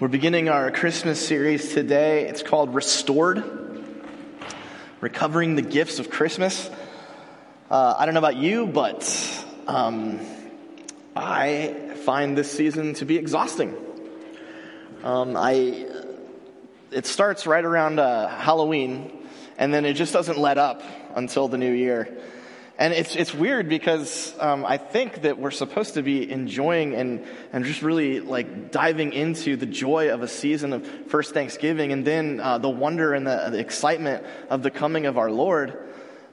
We're beginning our Christmas series today. It's called Restored, Recovering the Gifts of Christmas. I don't know about you, but I find this season to be exhausting. It starts right around Halloween, and then it just doesn't let up until the new year. And it's weird because I think that we're supposed to be enjoying and just really like diving into the joy of a season of first Thanksgiving and then the wonder and the excitement of the coming of our Lord.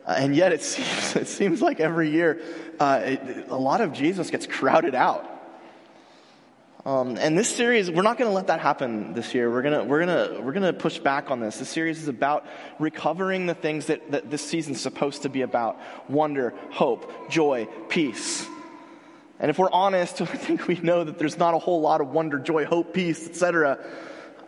And yet it seems like every year a lot of Jesus gets crowded out. And this series, we're not going to let that happen this year. We're gonna push back on this. This series is about recovering the things that this season's supposed to be about: wonder, hope, joy, peace. And if we're honest, I think we know that there's not a whole lot of wonder, joy, hope, peace, etc.,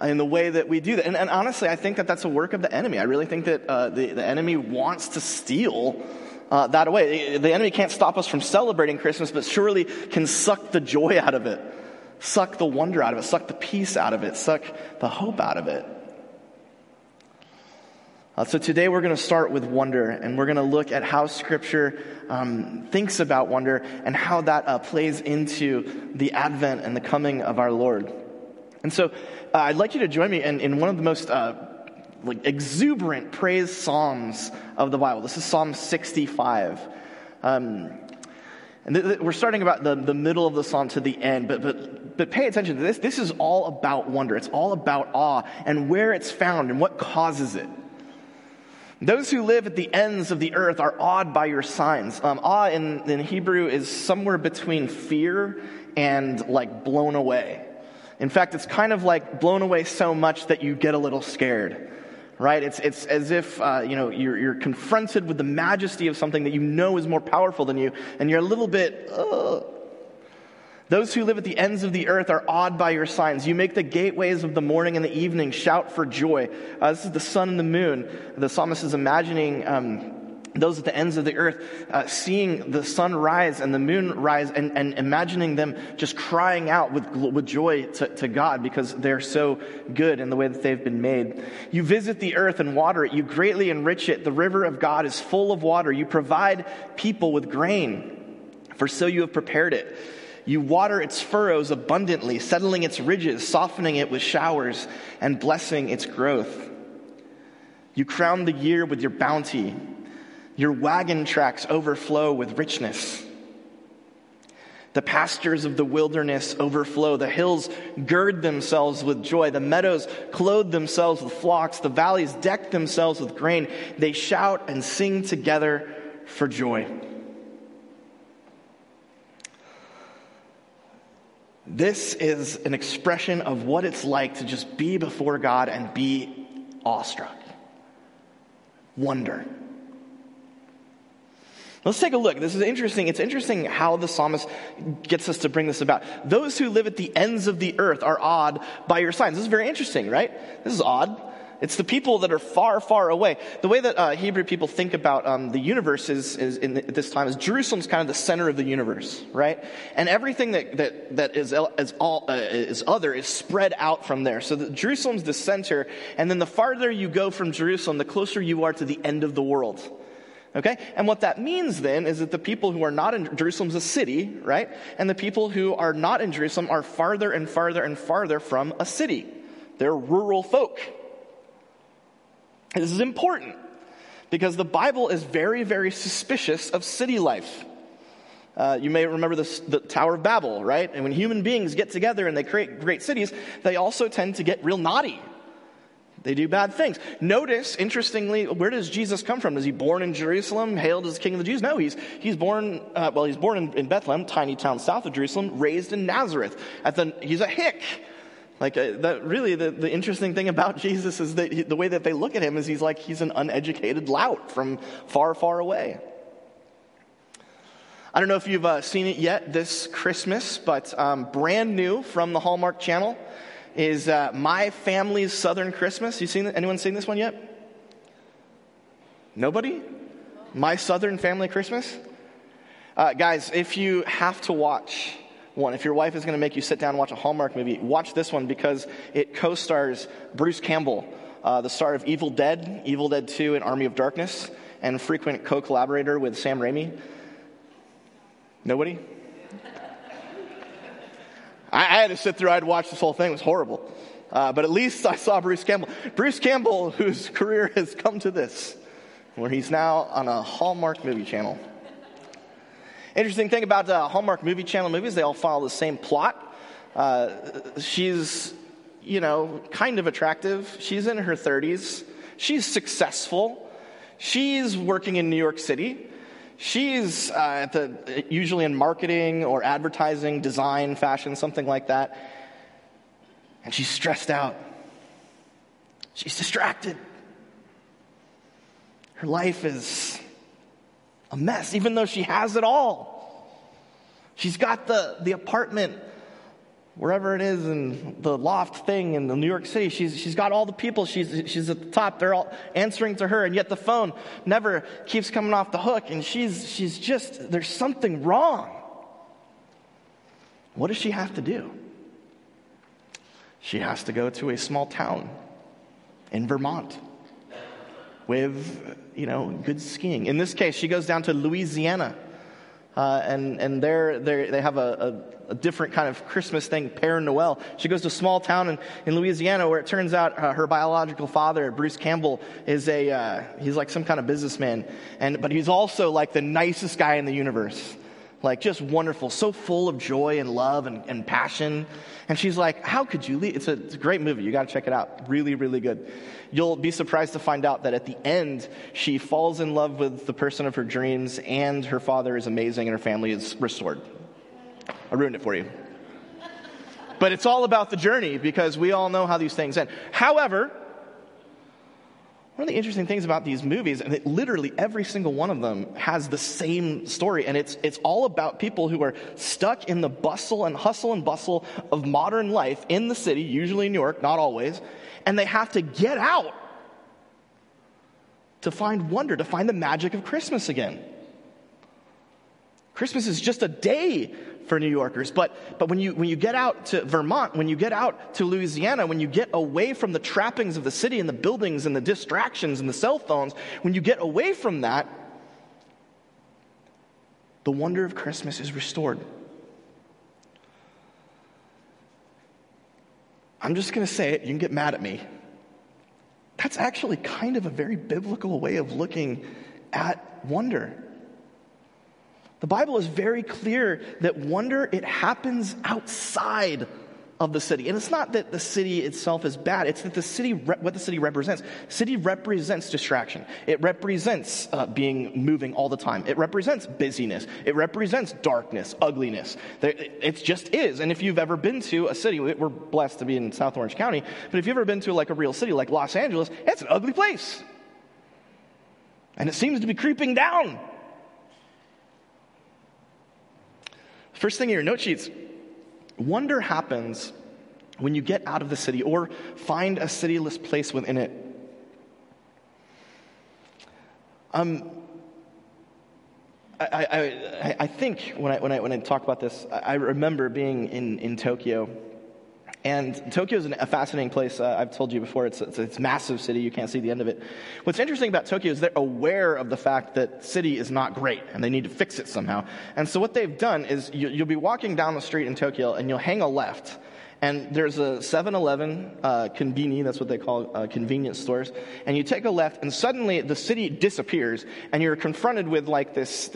in the way that we do that. And honestly, I think that that's a work of the enemy. I really think that the enemy wants to steal that away. The enemy can't stop us from celebrating Christmas, but surely can suck the joy out of it. Suck the wonder out of it, suck the peace out of it, suck the hope out of it. So today we're going to start with wonder, and we're going to look at how Scripture thinks about wonder and how that plays into the advent and the coming of our Lord. And so I'd like you to join me in one of the most exuberant praise psalms of the Bible. This is Psalm 65. And we're starting about the middle of the psalm to the end, but pay attention to this. This is all about wonder. It's all about awe and where it's found and what causes it. Those who live at the ends of the earth are awed by your signs. Awe in Hebrew is somewhere between fear and like blown away. In fact, it's kind of like blown away so much that you get a little scared. Right? It's as if, you're confronted with the majesty of something that you know is more powerful than you, and you're a little bit, Those who live at the ends of the earth are awed by your signs. You make the gateways of the morning and the evening shout for joy. This is the sun and the moon. The psalmist is imagining those at the ends of the earth seeing the sun rise and the moon rise and imagining them just crying out with joy to God because they're so good in the way that they've been made. You visit the earth and water it. You greatly enrich it. The river of God is full of water. You provide people with grain, for so you have prepared it. You water its furrows abundantly, settling its ridges, softening it with showers, and blessing its growth. You crown the year with your bounty. Your wagon tracks overflow with richness. The pastures of the wilderness overflow. The hills gird themselves with joy. The meadows clothe themselves with flocks. The valleys deck themselves with grain. They shout and sing together for joy. This is an expression of what it's like to just be before God and be awestruck. Wonder. Let's take a look. This is interesting. It's interesting how the psalmist gets us to bring this about. Those who live at the ends of the earth are awed by your signs. This is very interesting, right? This is odd. It's the people that are far, far away. The way that Hebrew people think about the universe at this time is Jerusalem's kind of the center of the universe, right? And everything that is other is spread out from there. So Jerusalem's the center, and then the farther you go from Jerusalem, the closer you are to the end of the world. Okay? And what that means then is that the people who are not in Jerusalem's a city, right? And the people who are not in Jerusalem are farther and farther and farther from a city. They're rural folk. This is important because the Bible is very, very suspicious of city life. You may remember the Tower of Babel, right? And when human beings get together and they create great cities, they also tend to get real naughty. They do bad things. Notice, interestingly, where does Jesus come from? Is he born in Jerusalem, hailed as King of the Jews? No, he's born in Bethlehem, tiny town south of Jerusalem, raised in Nazareth. He's a hick. The interesting thing about Jesus is that the way that they look at him is he's an uneducated lout from far, far away. I don't know if you've seen it yet this Christmas, but brand new from the Hallmark Channel is My Family's Southern Christmas. Anyone seen this one yet? Nobody? My Southern Family Christmas? Guys, if you have to watch one. If your wife is going to make you sit down and watch a Hallmark movie, watch this one because it co-stars Bruce Campbell, the star of Evil Dead, Evil Dead 2, and Army of Darkness, and frequent co-collaborator with Sam Raimi. Nobody? I had to sit through, I'd watch this whole thing, it was horrible. But at least I saw Bruce Campbell. Bruce Campbell, whose career has come to this, where he's now on a Hallmark movie channel. Interesting thing about Hallmark movie channel movies, they all follow the same plot. She's, you know, kind of attractive. She's in her 30s. She's successful. She's working in New York City. She's usually in marketing or advertising, design, fashion, something like that. And she's stressed out. She's distracted. Her life is a mess, even though she has it all. She's got the apartment, wherever it is, and the loft thing in New York City. She's got all the people. She's at the top. They're all answering to her, and yet the phone never keeps coming off the hook, and she's just, there's something wrong. What does she have to do? She has to go to a small town in Vermont with, you know, good skiing. In this case, she goes down to Louisiana, and there they have a different kind of Christmas thing, Père Noël. She goes to a small town in Louisiana where it turns out her biological father, Bruce Campbell, is he's like some kind of businessman, but he's also like the nicest guy in the universe. Like, just wonderful, so full of joy and love and passion. And she's like, how could you leave? It's a great movie. You got to check it out. Really, really good. You'll be surprised to find out that at the end, she falls in love with the person of her dreams, and her father is amazing, and her family is restored. I ruined it for you. But it's all about the journey, because we all know how these things end. However, one of the interesting things about these movies, and literally every single one of them has the same story, and it's all about people who are stuck in the bustle and hustle and bustle of modern life in the city, usually in New York, not always, and they have to get out to find wonder, to find the magic of Christmas again. Christmas is just a day for New Yorkers, but when you get out to Vermont, when you get out to Louisiana, when you get away from the trappings of the city and the buildings and the distractions and the cell phones, when you get away from that, the wonder of Christmas is restored. I'm just going to say it, you can get mad at me. That's actually kind of a very biblical way of looking at wonder. The Bible is very clear that wonder, it happens outside of the city. And it's not that the city itself is bad. It's that the city, what the city represents. City represents distraction. It represents moving all the time. It represents busyness. It represents darkness, ugliness. It just is. And if you've ever been to a city, we're blessed to be in South Orange County, but if you've ever been to like a real city like Los Angeles, it's an ugly place. And it seems to be creeping down. First thing in your note sheets, wonder happens when you get out of the city or find a cityless place within it. I think when I talk about this, I remember being in Tokyo. And Tokyo is a fascinating place. I've told you before, it's a massive city. You can't see the end of it. What's interesting about Tokyo is they're aware of the fact that city is not great, and they need to fix it somehow. And so what they've done is you'll be walking down the street in Tokyo, and you'll hang a left. And there's a 7-Eleven konbini, that's what they call convenience stores. And you take a left, and suddenly the city disappears, and you're confronted with like this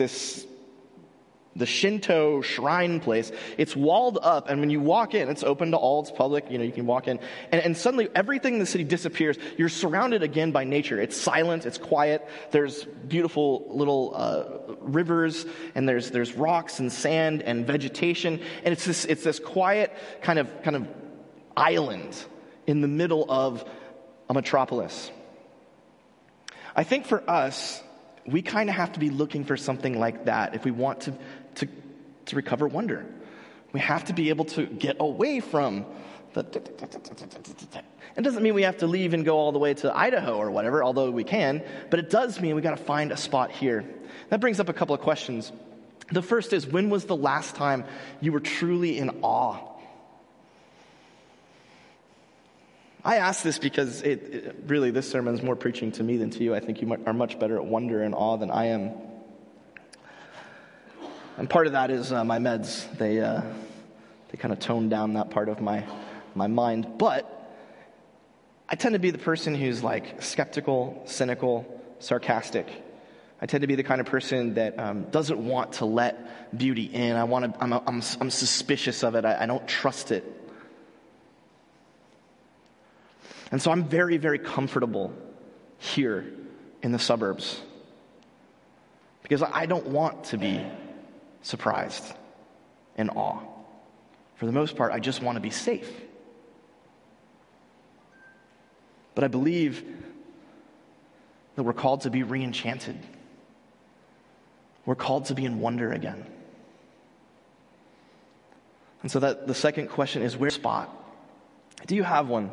the Shinto shrine place. It's walled up, and when you walk in, it's open to all, it's public, you can walk in. And suddenly, everything in the city disappears. You're surrounded again by nature. It's silent, it's quiet, there's beautiful little rivers, and there's rocks and sand and vegetation, and it's this quiet kind of island in the middle of a metropolis. I think for us, we kind of have to be looking for something like that if we want to recover wonder. We have to be able to get away from the... It doesn't mean we have to leave and go all the way to Idaho or whatever, although we can, but it does mean we got to find a spot here. That brings up a couple of questions. The first is, when was the last time you were truly in awe? I ask this because it really, this sermon's more preaching to me than to you. I think you are much better at wonder and awe than I am. And part of that is my meds. They kind of tone down that part of my mind. But I tend to be the person who's like skeptical, cynical, sarcastic. I tend to be the kind of person that doesn't want to let beauty in. I'm suspicious of it. I don't trust it. And so I'm very, very comfortable here in the suburbs because I don't want to be surprised and awe. For the most part, I just want to be safe. But I believe that we're called to be re-enchanted. We're called to be in wonder again. And so that the second question is, where spot? Do you have one?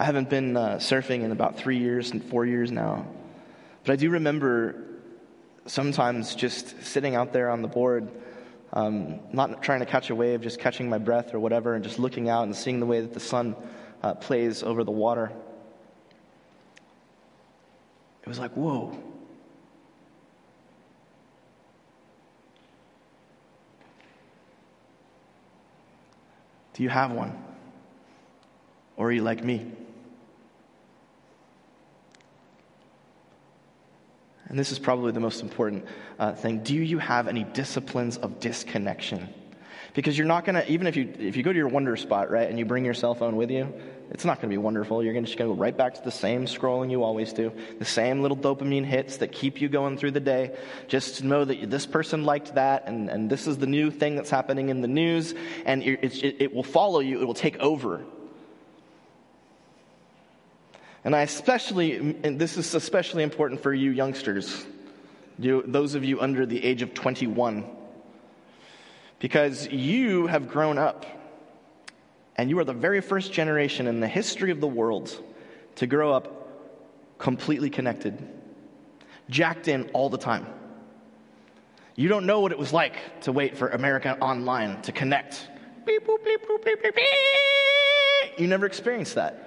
I haven't been surfing in about 3 years and 4 years now. But I do remember sometimes just sitting out there on the board, not trying to catch a wave, just catching my breath or whatever, and just looking out and seeing the way that the sun plays over the water. It was like, whoa. Do you have one? Or are you like me? And this is probably the most important thing. Do you have any disciplines of disconnection? Because you're not going to, even if you go to your wonder spot, right, and you bring your cell phone with you, it's not going to be wonderful. You're just going to go right back to the same scrolling you always do, the same little dopamine hits that keep you going through the day. Just know that this person liked that, and this is the new thing that's happening in the news, and it will follow you. It will take over. And this is especially important for you youngsters, those of you under the age of 21, because you have grown up, and you are the very first generation in the history of the world to grow up completely connected, jacked in all the time. You don't know what it was like to wait for America Online to connect. Beep, boop, beep, boop, beep, beep, beep. You never experienced that.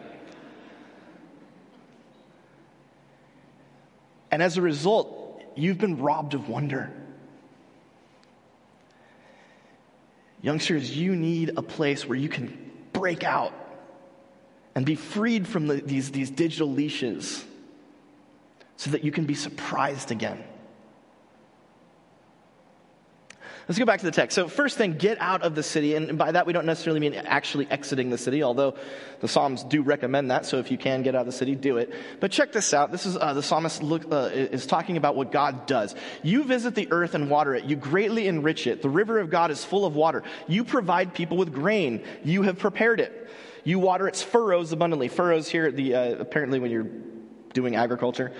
And as a result, you've been robbed of wonder. Youngsters, you need a place where you can break out and be freed from these digital leashes so that you can be surprised again. Let's go back to the text. So first thing, get out of the city. And by that, we don't necessarily mean actually exiting the city, although the Psalms do recommend that. So if you can get out of the city, do it. But check this out. This is the psalmist is talking about what God does. You visit the earth and water it. You greatly enrich it. The river of God is full of water. You provide people with grain. You have prepared it. You water its furrows abundantly. Furrows here, apparently when you're doing agriculture,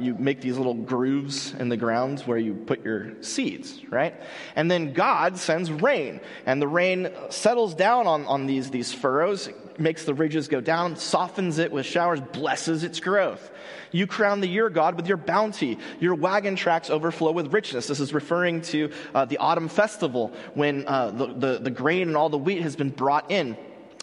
you make these little grooves in the ground where you put your seeds, right? And then God sends rain, and the rain settles down on these furrows, makes the ridges go down, softens it with showers, blesses its growth. You crown the year, God, with your bounty. Your wagon tracks overflow with richness. This is referring to the autumn festival when the grain and all the wheat has been brought in.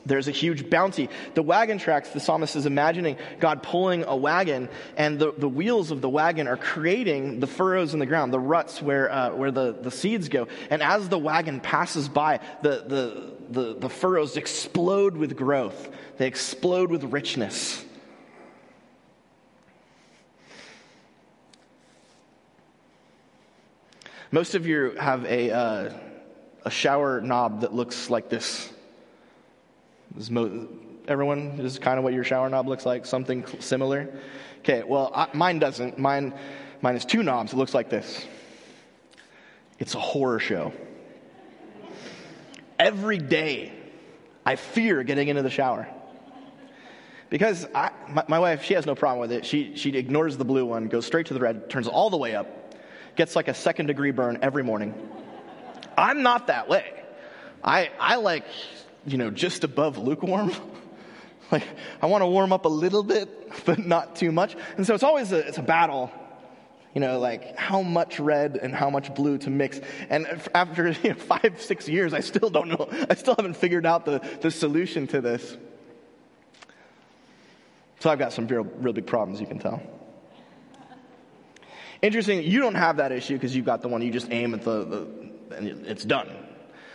There's a huge bounty. The wagon tracks, the psalmist is imagining God pulling a wagon, and the wheels of the wagon are creating the furrows in the ground, the ruts where the seeds go. And as the wagon passes by, the furrows explode with growth. They explode with richness. Most of you have a shower knob that looks like this. Everyone, this is kind of what your shower knob looks like, something similar. Okay, well, mine doesn't. Mine is two knobs. It looks like this. It's a horror show. Every day, I fear getting into the shower. Because my wife, she has no problem with it. She ignores the blue one, goes straight to the red, turns all the way up, gets like a second-degree burn every morning. I'm not that way. I like... just above lukewarm. Like, I want to warm up a little bit, but not too much. And so it's always a battle. you know, like how much red and how much blue to mix. And after 5-6 years, I still don't know. I still haven't figured out the solution to this. So I've got some real big problems, you can tell. Interesting, you don't have that issue because you've got the one you just aim at the and it's done.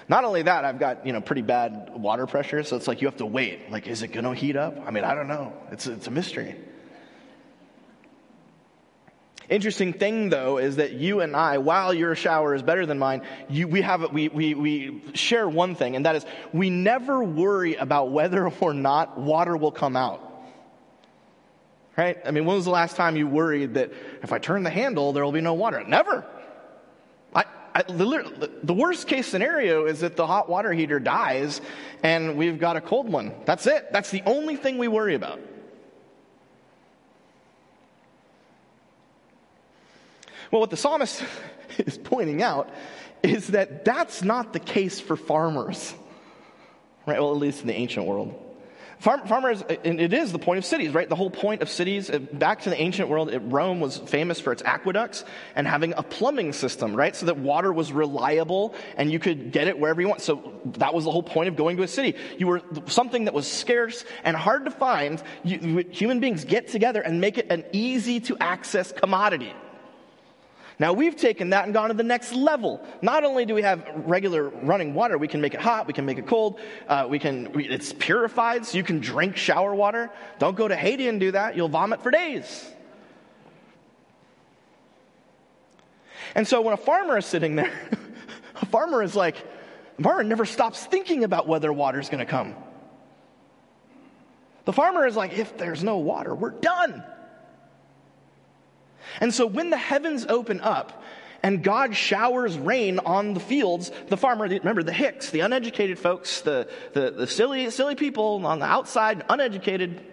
Not only that, I've got, pretty bad water pressure, so it's like you have to wait. Like, is it going to heat up? I mean, I don't know. It's a mystery. Interesting thing, though, is that you and I, while your shower is better than mine, we share one thing, and that is we never worry about whether or not water will come out. Right? I mean, when was the last time you worried that if I turn the handle, there will be no water? Never. The worst case scenario is that the hot water heater dies and we've got a cold one. That's it. That's the only thing we worry about. Well, what the psalmist is pointing out is that that's not the case for farmers. Right? Well, at least in the ancient world. Farmers, and it is the point of cities, right? The whole point of cities, back to the ancient world, Rome was famous for its aqueducts and having a plumbing system, right? So that water was reliable and you could get it wherever you want. So that was the whole point of going to a city. You were something that was scarce and hard to find. Human beings get together and make it an easy to access commodity. Now, we've taken that and gone to the next level. Not only do we have regular running water, we can make it hot, we can make it cold, it's purified, so you can drink shower water. Don't go to Haiti and do that. You'll vomit for days. And so when a farmer is sitting there, the farmer never stops thinking about whether water's going to come. The farmer is like, if there's no water, we're done. And so when the heavens open up and God showers rain on the fields, the farmer, remember the hicks, the uneducated folks, the silly people on the outside, uneducated,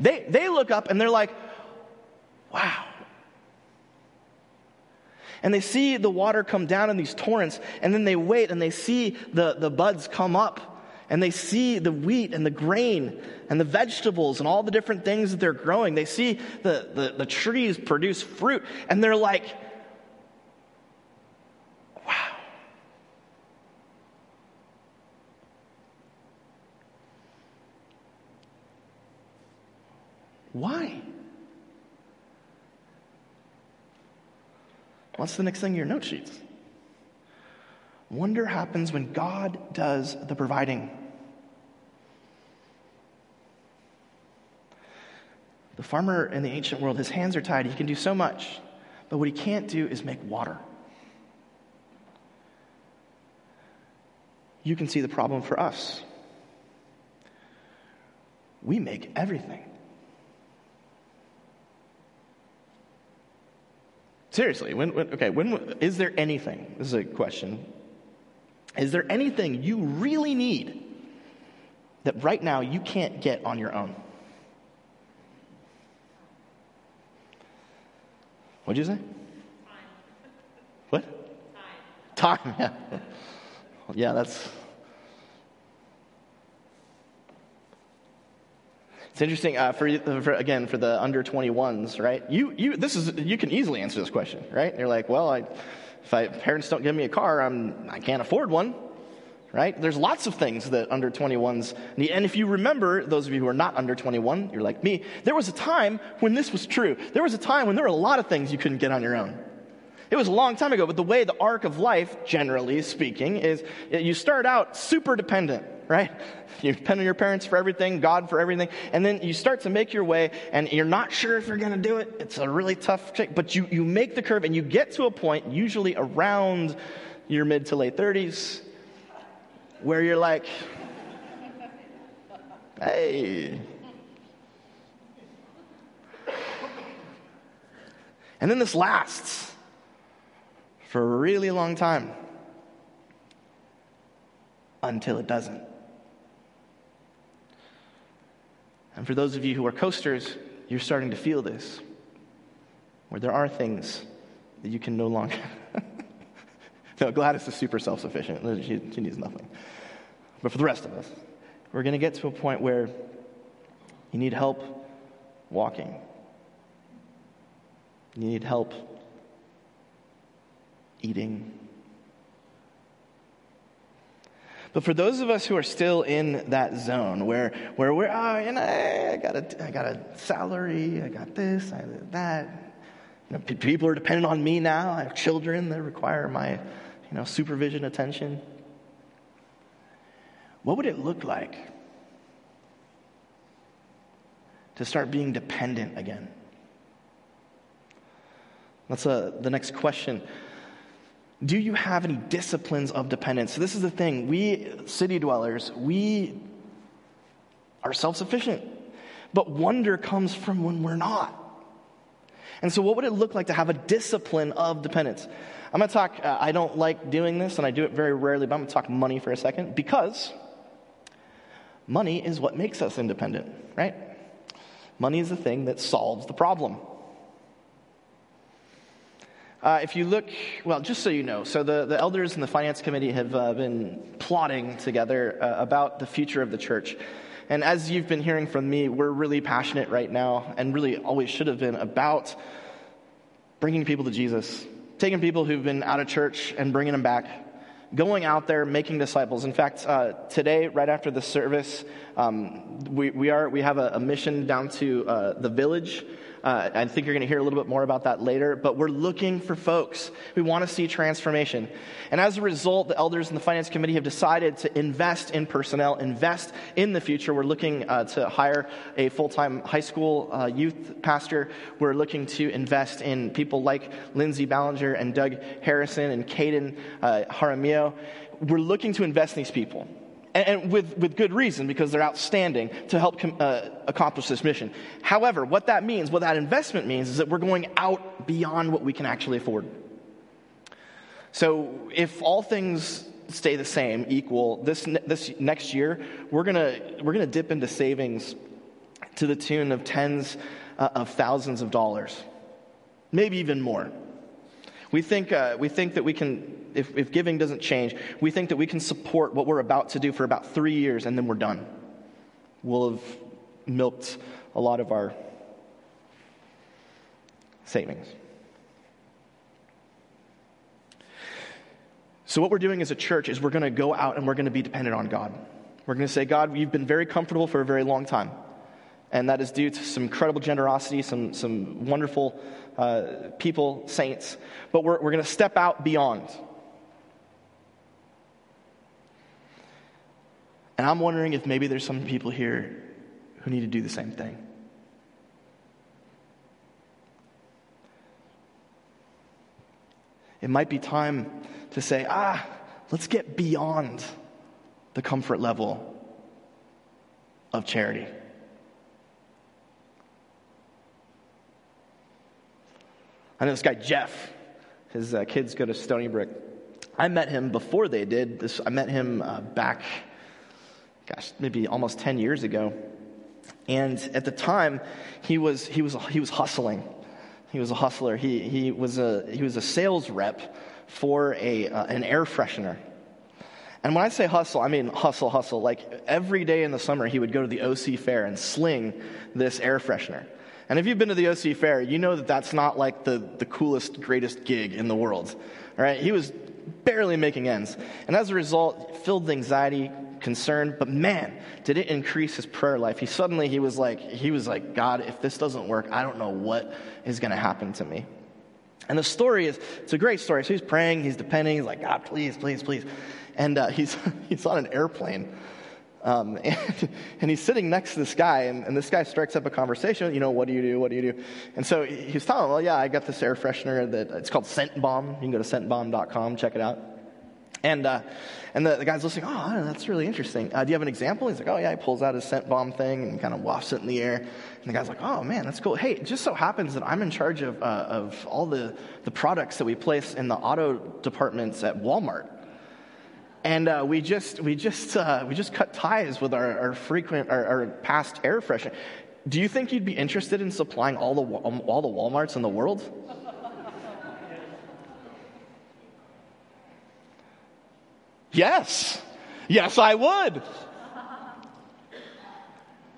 they look up and they're like, wow. And they see the water come down in these torrents, and then they wait and they see the buds come up. And they see the wheat and the grain and the vegetables and all the different things that they're growing. They see the trees produce fruit. And they're like, wow. Why? What's the next thing in your note sheets? Wonder happens when God does the providing. The farmer in the ancient world, his hands are tied. He can do so much, but what he can't do is make water. You can see the problem for us. We make everything. Seriously, when is there anything? This is a question. Is there anything you really need that right now you can't get on your own? What'd you say? Time. What? Time. Yeah. Yeah, that's... It's interesting, for the under 21s, right? You can easily answer this question, right? And you're like, well, if parents don't give me a car, I can't afford one, right? There's lots of things that under 21s need. And if you remember, those of you who are not under 21, you're like me, there was a time when this was true. There was a time when there were a lot of things you couldn't get on your own. It was a long time ago, but the way the arc of life, generally speaking, is you start out super dependent. Right? You depend on your parents for everything, God for everything, and then you start to make your way, and you're not sure if you're going to do it. It's a really tough trick, but you make the curve, and you get to a point, usually around your mid to late 30s, where you're like, hey. And then this lasts for a really long time until it doesn't. And for those of you who are coasters, you're starting to feel this, where there are things that you can no longer... No, Gladys is super self-sufficient. She needs nothing. But for the rest of us, we're going to get to a point where you need help walking. You need help eating. But for those of us who are still in that zone where we're, I got a salary, I got this, I got that. You know, people are dependent on me now. I have children that require my, supervision, attention. What would it look like to start being dependent again? That's the next question. Do you have any disciplines of dependence? So this is the thing. We city dwellers, we are self-sufficient. But wonder comes from when we're not. And so what would it look like to have a discipline of dependence? I'm going to talk, I don't like doing this, and I do it very rarely, but I'm going to talk money for a second. Because money is what makes us independent, right? Money is the thing that solves the problem. If you look, well, just so you know, so the elders and the finance committee have been plotting together about the future of the church. And as you've been hearing from me, we're really passionate right now, and really always should have been, about bringing people to Jesus. Taking people who've been out of church and bringing them back. Going out there, making disciples. In fact, today, right after the service, we have a mission down to the village. I think you're going to hear a little bit more about that later, but we're looking for folks. We want to see transformation. And as a result, the elders and the finance committee have decided to invest in personnel, invest in the future. We're looking to hire a full-time high school youth pastor. We're looking to invest in people like Lindsay Ballinger and Doug Harrison and Caden Jaramillo. We're looking to invest in these people. And with good reason, because they're outstanding to help accomplish this mission. However, what that means, what that investment means, is that we're going out beyond what we can actually afford. So if all things stay the same, equal, this next year, we're gonna dip into savings to the tune of tens of thousands of dollars, maybe even more. We think that we can. If giving doesn't change, we think that we can support what we're about to do for about 3 years, and then we're done. We'll have milked a lot of our savings. So what we're doing as a church is we're going to go out and we're going to be dependent on God. We're going to say, God, you've been very comfortable for a very long time. And that is due to some incredible generosity, some wonderful people, saints. But we're going to step out beyond. And I'm wondering if maybe there's some people here who need to do the same thing. It might be time to say, let's get beyond the comfort level of charity. I know this guy, Jeff. His kids go to Stony Brook. I met him before they did. I met him back... maybe almost 10 years ago. And at the time, he was hustling. He was a hustler. He was a sales rep for an air freshener. And when I say hustle, I mean hustle. Like every day in the summer, he would go to the OC Fair and sling this air freshener. And if you've been to the OC Fair, you know that that's not like the coolest, greatest gig in the world. All right? He was barely making ends. And as a result, filled with anxiety, concern, but man, did it increase his prayer life. He was like, God, if this doesn't work, I don't know what is going to happen to me. And the story is, it's a great story. So he's praying, he's depending, he's like, God, please, please, please. And he's on an airplane. And he's sitting next to this guy, and this guy strikes up a conversation. What do you do? And so he's telling him, well, yeah, I got this air freshener that it's called Scent Bomb. You can go to ScentBomb.com, check it out. And the guy's listening, oh, that's really interesting. Do you have an example? He's like, oh, yeah. He pulls out his scent bomb thing and kind of wafts it in the air. And the guy's like, oh, man, that's cool. Hey, it just so happens that I'm in charge of all the products that we place in the auto departments at Walmart. And we just cut ties with our past air freshener. Do you think you'd be interested in supplying all the Walmarts in the world? Yes, I would.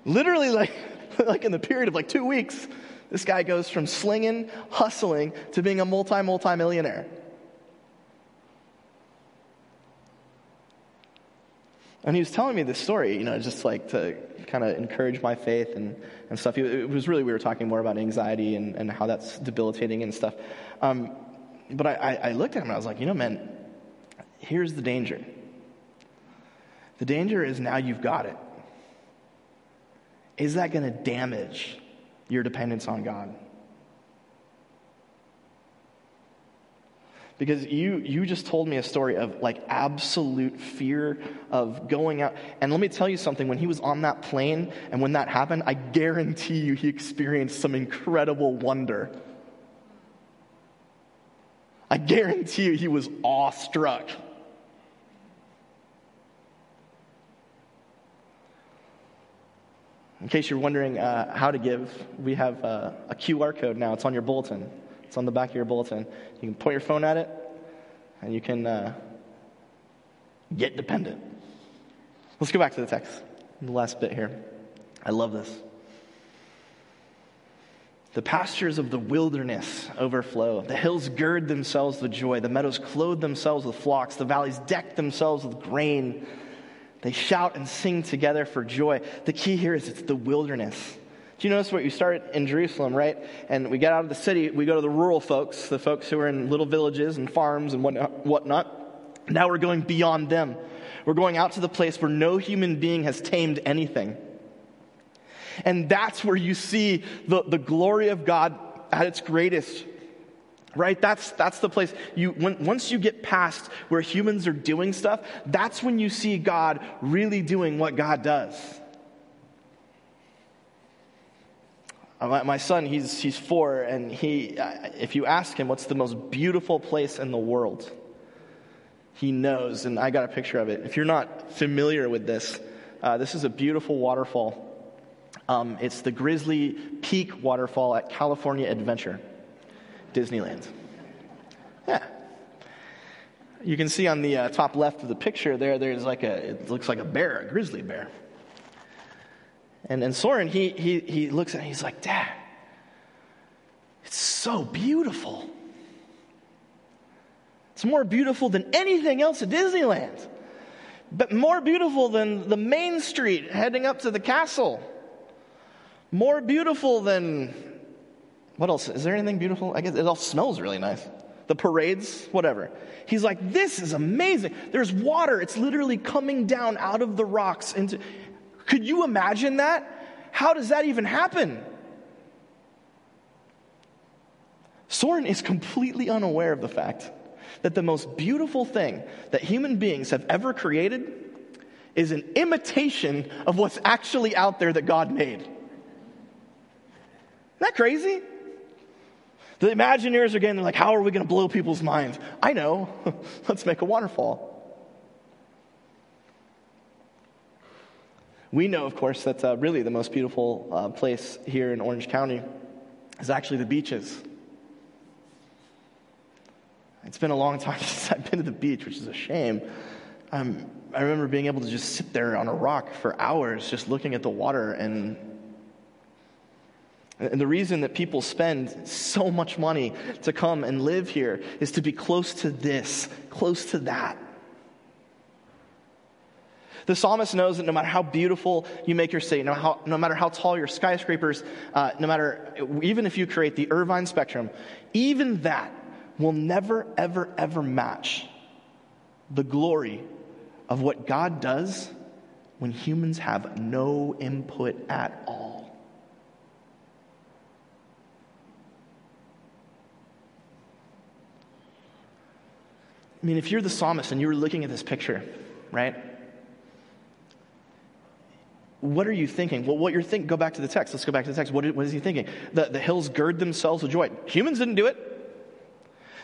Literally, like in the period of 2 weeks, this guy goes from slinging, hustling to being a multi-millionaire. And he was telling me this story, you know, just like to kind of encourage my faith and stuff. It was really, we were talking more about anxiety and how that's debilitating and stuff. But I looked at him and I was like, you know, man, here's the danger. The danger is now you've got it. Is that going to damage your dependence on God? Because you just told me a story of like absolute fear of going out. And let me tell you something, when he was on that plane and when that happened, I guarantee you he experienced some incredible wonder. I guarantee you he was awestruck. In case you're wondering how to give, we have a QR code now. It's on your bulletin. It's on the back of your bulletin. You can point your phone at it, and you can get dependent. Let's go back to the text, the last bit here. I love this. The pastures of the wilderness overflow. The hills gird themselves with joy. The meadows clothe themselves with flocks. The valleys deck themselves with grain. They shout and sing together for joy. The key here is it's the wilderness. Do you notice what you start in Jerusalem, right? And we get out of the city, we go to the rural folks, the folks who are in little villages and farms and whatnot. Now we're going beyond them. We're going out to the place where no human being has tamed anything. And that's where you see the glory of God at its greatest. Right? That's the place. Once you get past where humans are doing stuff, that's when you see God really doing what God does. My son, he's 4, and if you ask him what's the most beautiful place in the world, he knows, and I got a picture of it. If you're not familiar with this, this is a beautiful waterfall. It's the Grizzly Peak Waterfall at California Adventure, Disneyland. Yeah. You can see on the top left of the picture there's like it looks like a bear, a grizzly bear. And Soren, he looks at it and he's like, Dad, it's so beautiful. It's more beautiful than anything else at Disneyland. But more beautiful than the main street heading up to the castle. More beautiful than, what else? Is there anything beautiful? I guess it all smells really nice. The parades, whatever. He's like, this is amazing. There's water. It's literally coming down out of the rocks into... Could you imagine that? How does that even happen? Soren is completely unaware of the fact that the most beautiful thing that human beings have ever created is an imitation of what's actually out there that God made. Isn't that crazy? The Imagineers are getting, they're like, how are we going to blow people's minds? I know. Let's make a waterfall. We know, of course, that really the most beautiful place here in Orange County is actually the beaches. It's been a long time since I've been to the beach, which is a shame. I remember being able to just sit there on a rock for hours just looking at the water. And the reason that people spend so much money to come and live here is to be close to this, close to that. The psalmist knows that no matter how beautiful you make your city, no matter how tall your skyscrapers, no matter, even if you create the Irvine Spectrum, even that will never, ever, ever match the glory of what God does when humans have no input at all. I mean, if you're the psalmist and you were looking at this picture, right? What are you thinking? Well, what you're thinking, go back to the text. Let's go back to the text. What is he thinking? The hills gird themselves with joy. Humans didn't do it.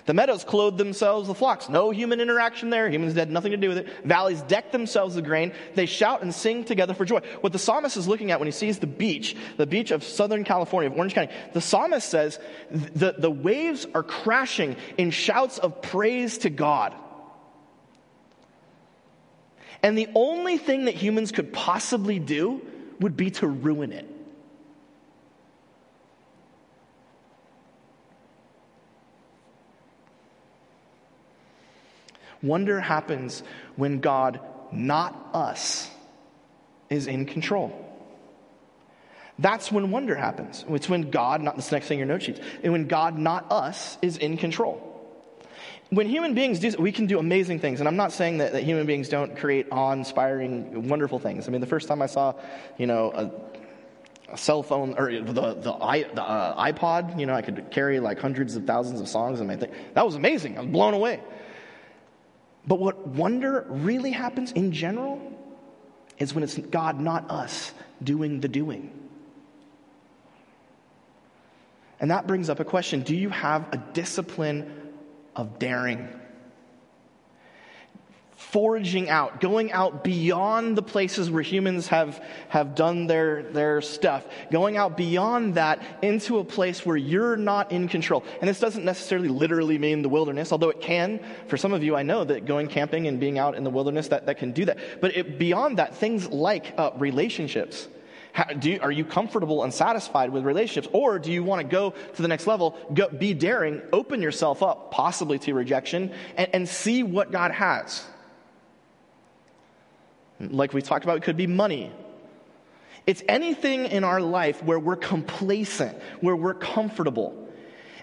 The meadows clothed themselves with flocks. No human interaction there. Humans had nothing to do with it. Valleys decked themselves with grain. They shout and sing together for joy. What the psalmist is looking at when he sees the beach of Southern California, of Orange County, the psalmist says the waves are crashing in shouts of praise to God. And the only thing that humans could possibly do would be to ruin it. Wonder happens when God not us, is in control. That's when wonder happens. It's when God, not this next thing your note sheets, and when God, not us, is in control. When human beings do, we can do amazing things. And I'm not saying that human beings don't create awe-inspiring, wonderful things. I mean, the first time I saw, you know, a cell phone or the iPod, you know, I could carry like hundreds of thousands of songs in my thing. That was amazing. I was blown away. But what wonder really happens in general is when it's God, not us, doing the doing. And that brings up a question. Do you have a discipline of daring? Foraging out, going out beyond the places where humans have done their stuff, going out beyond that into a place where you're not in control. And this doesn't necessarily literally mean the wilderness, although it can. For some of you, I know that going camping and being out in the wilderness, that can do that. But beyond that, things like relationships. Are you comfortable and satisfied with relationships? Or do you want to go to the next level, be daring, open yourself up possibly to rejection, and see what God has? Like we talked about, it could be money. It's anything in our life where we're complacent, where we're comfortable.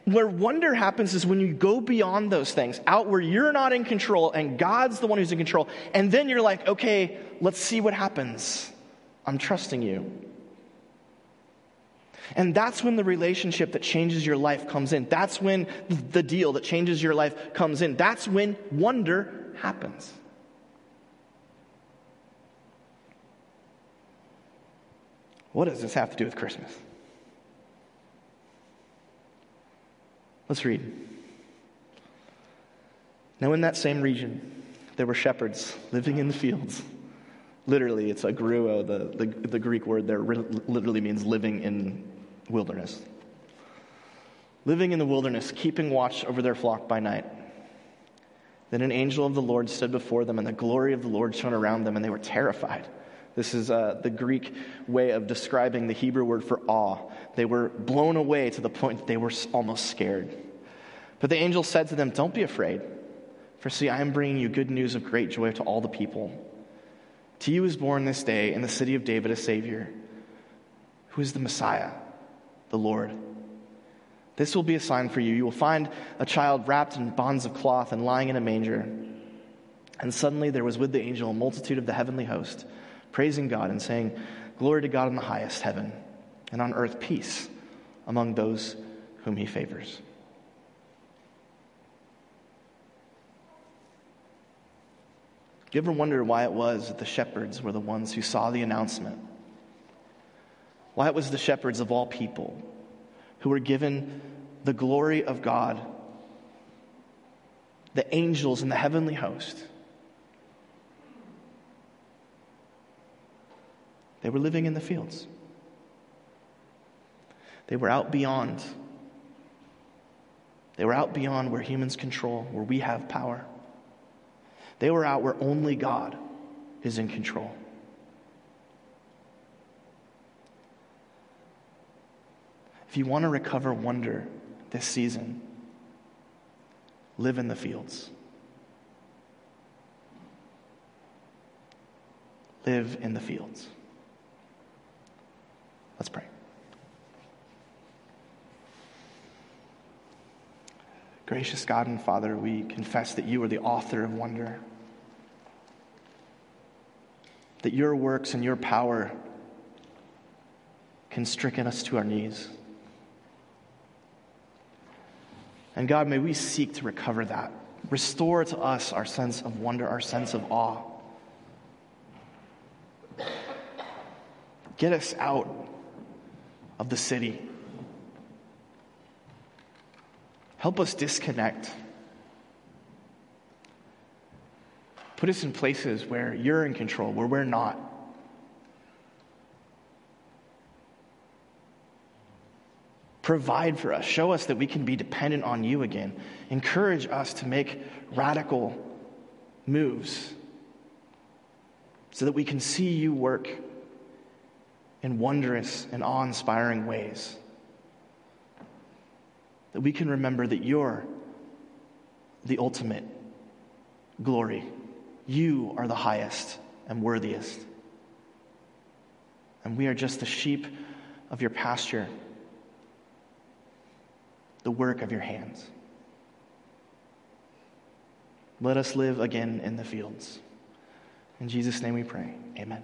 Where wonder happens is when you go beyond those things, out where you're not in control and God's the one who's in control. And then you're like, okay, let's see what happens. I'm trusting you. And that's when the relationship that changes your life comes in. That's when the deal that changes your life comes in. That's when wonder happens. What does this have to do with Christmas? Let's read. Now, in that same region, there were shepherds living in the fields. Literally, it's agruo, the Greek word there literally means living in wilderness. Living in the wilderness, keeping watch over their flock by night. Then an angel of the Lord stood before them, and the glory of the Lord shone around them, and they were terrified. This is the Greek way of describing the Hebrew word for awe. They were blown away to the point that they were almost scared. But the angel said to them, "Don't be afraid, for see, I am bringing you good news of great joy to all the people. To you is born this day in the city of David a Savior, who is the Messiah, the Lord. This will be a sign for you. You will find a child wrapped in bands of cloth and lying in a manger." And suddenly there was with the angel a multitude of the heavenly host, praising God and saying, "Glory to God in the highest heaven, and on earth peace among those whom he favors." Do you ever wonder why it was that the shepherds were the ones who saw the announcement? Why it was the shepherds of all people who were given the glory of God, the angels and the heavenly host? They were living in the fields. They were out beyond. They were out beyond where humans control, where we have power. They were out where only God is in control. If you want to recover wonder this season, live in the fields. Live in the fields. Let's pray. Gracious God and Father, we confess that you are the author of wonder. That your works and your power can stricken us to our knees. And God, may we seek to recover that. Restore to us our sense of wonder, our sense of awe. Get us out of the city. Help us disconnect. Put us in places where you're in control, where we're not. Provide for us. Show us that we can be dependent on you again. Encourage us to make radical moves so that we can see you work in wondrous and awe-inspiring ways. That we can remember that you're the ultimate glory. You are the highest. and worthiest. And we are just the sheep of your pasture, the work of your hands. Let us live again in the fields. In Jesus' name we pray. Amen.